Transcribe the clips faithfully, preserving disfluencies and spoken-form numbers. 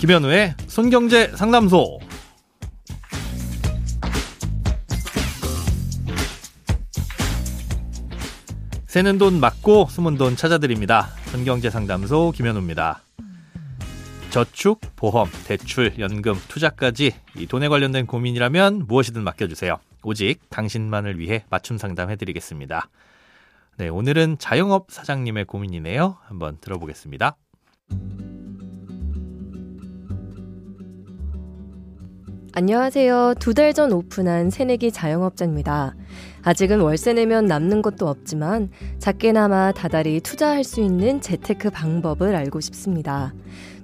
김현우의 손경제 상담소. 새는 돈 막고 숨은 돈 찾아드립니다. 손경제 상담소 김현우입니다. 저축, 보험, 대출, 연금, 투자까지 이 돈에 관련된 고민이라면 무엇이든 맡겨주세요. 오직 당신만을 위해 맞춤 상담해드리겠습니다. 네, 오늘은 자영업 사장님의 고민이네요. 한번 들어보겠습니다. 안녕하세요. 두 달 전 오픈한 새내기 자영업자입니다. 아직은 월세 내면 남는 것도 없지만 작게나마 다달이 투자할 수 있는 재테크 방법을 알고 싶습니다.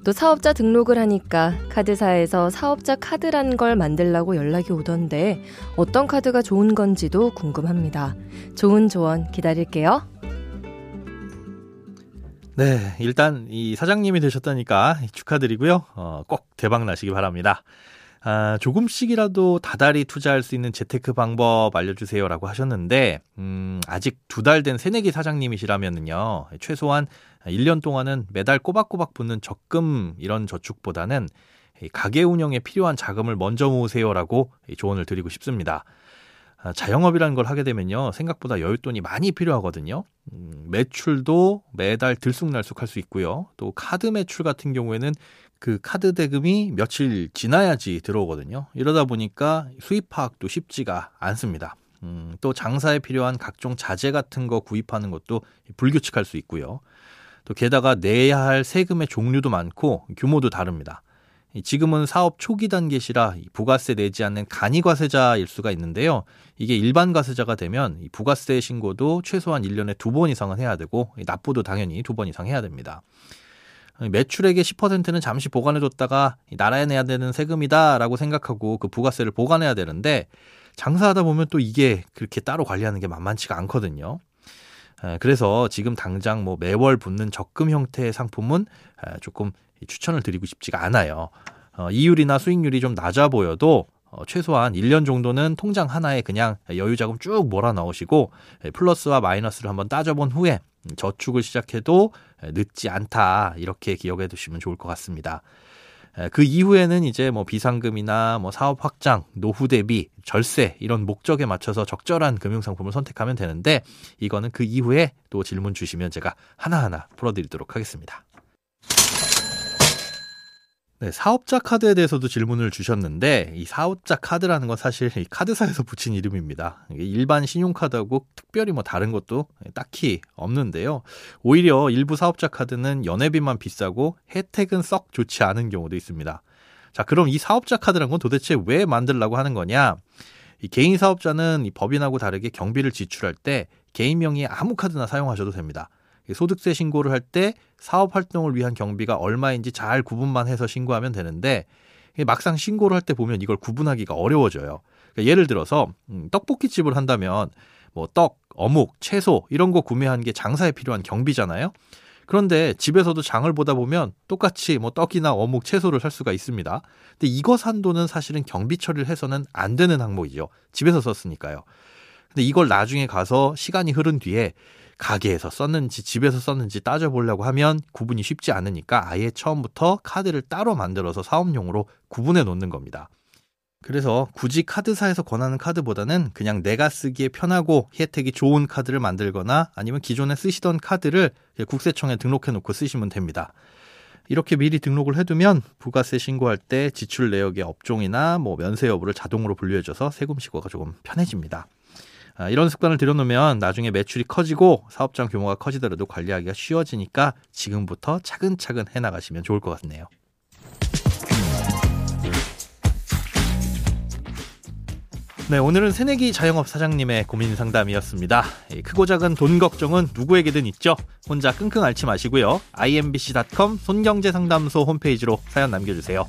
또 사업자 등록을 하니까 카드사에서 사업자 카드라는 걸 만들라고 연락이 오던데 어떤 카드가 좋은 건지도 궁금합니다. 좋은 조언 기다릴게요. 네, 일단 이 사장님이 되셨다니까 축하드리고요. 어, 꼭 대박 나시기 바랍니다. 아, 조금씩이라도 다달이 투자할 수 있는 재테크 방법 알려주세요라고 하셨는데 음, 아직 두 달 된 새내기 사장님이시라면요, 최소한 일 년 동안은 매달 꼬박꼬박 붙는 적금 이런 저축보다는 가게 운영에 필요한 자금을 먼저 모으세요라고 조언을 드리고 싶습니다. 자영업이라는 걸 하게 되면요, 생각보다 여윳돈이 많이 필요하거든요. 음, 매출도 매달 들쑥날쑥 할 수 있고요. 또 카드 매출 같은 경우에는 그 카드 대금이 며칠 지나야지 들어오거든요. 이러다 보니까 수입 파악도 쉽지가 않습니다. 음, 또 장사에 필요한 각종 자재 같은 거 구입하는 것도 불규칙할 수 있고요. 또 게다가 내야 할 세금의 종류도 많고 규모도 다릅니다. 지금은 사업 초기 단계시라 부가세 내지 않는 간이과세자일 수가 있는데요. 이게 일반 과세자가 되면 부가세 신고도 최소한 일 년에 두 번 이상은 해야 되고 납부도 당연히 두 번 이상 해야 됩니다. 매출액의 십 퍼센트는 잠시 보관해뒀다가 나라에 내야 되는 세금이다 라고 생각하고 그 부가세를 보관해야 되는데 장사하다 보면 또 이게 그렇게 따로 관리하는 게 만만치가 않거든요. 그래서 지금 당장 뭐 매월 붙는 적금 형태의 상품은 조금 추천을 드리고 싶지가 않아요. 이율이나 수익률이 좀 낮아 보여도 최소한 일 년 정도는 통장 하나에 그냥 여유자금 쭉 몰아 넣으시고 플러스와 마이너스를 한번 따져본 후에 저축을 시작해도 늦지 않다, 이렇게 기억해 두시면 좋을 것 같습니다. 그 이후에는 이제 뭐 비상금이나 뭐 사업 확장, 노후 대비, 절세 이런 목적에 맞춰서 적절한 금융상품을 선택하면 되는데 이거는 그 이후에 또 질문 주시면 제가 하나하나 풀어드리도록 하겠습니다. 네, 사업자 카드에 대해서도 질문을 주셨는데 이 사업자 카드라는 건 사실 이 카드사에서 붙인 이름입니다. 일반 신용카드하고 특별히 뭐 다른 것도 딱히 없는데요. 오히려 일부 사업자 카드는 연회비만 비싸고 혜택은 썩 좋지 않은 경우도 있습니다. 자, 그럼 이 사업자 카드라는 건 도대체 왜 만들려고 하는 거냐? 이 개인 사업자는 이 법인하고 다르게 경비를 지출할 때 개인 명의의 아무 카드나 사용하셔도 됩니다. 소득세 신고를 할 때 사업활동을 위한 경비가 얼마인지 잘 구분만 해서 신고하면 되는데 막상 신고를 할 때 보면 이걸 구분하기가 어려워져요. 그러니까 예를 들어서 떡볶이집을 한다면 뭐 떡, 어묵, 채소 이런 거 구매한 게 장사에 필요한 경비잖아요. 그런데 집에서도 장을 보다 보면 똑같이 뭐 떡이나 어묵, 채소를 살 수가 있습니다. 근데 이거 산 돈은 사실은 경비 처리를 해서는 안 되는 항목이죠. 집에서 썼으니까요. 근데 이걸 나중에 가서 시간이 흐른 뒤에 가게에서 썼는지 집에서 썼는지 따져보려고 하면 구분이 쉽지 않으니까 아예 처음부터 카드를 따로 만들어서 사업용으로 구분해 놓는 겁니다. 그래서 굳이 카드사에서 권하는 카드보다는 그냥 내가 쓰기에 편하고 혜택이 좋은 카드를 만들거나 아니면 기존에 쓰시던 카드를 국세청에 등록해 놓고 쓰시면 됩니다. 이렇게 미리 등록을 해두면 부가세 신고할 때 지출 내역의 업종이나 뭐 면세 여부를 자동으로 분류해줘서 세금 신고가 조금 편해집니다. 이런 습관을 들여놓으면 나중에 매출이 커지고 사업장 규모가 커지더라도 관리하기가 쉬워지니까 지금부터 차근차근 해나가시면 좋을 것 같네요. 네, 오늘은 새내기 자영업 사장님의 고민 상담이었습니다. 크고 작은 돈 걱정은 누구에게든 있죠. 혼자 끙끙 앓지 마시고요. 아이엠비씨 닷컴 손경제상담소 홈페이지로 사연 남겨주세요.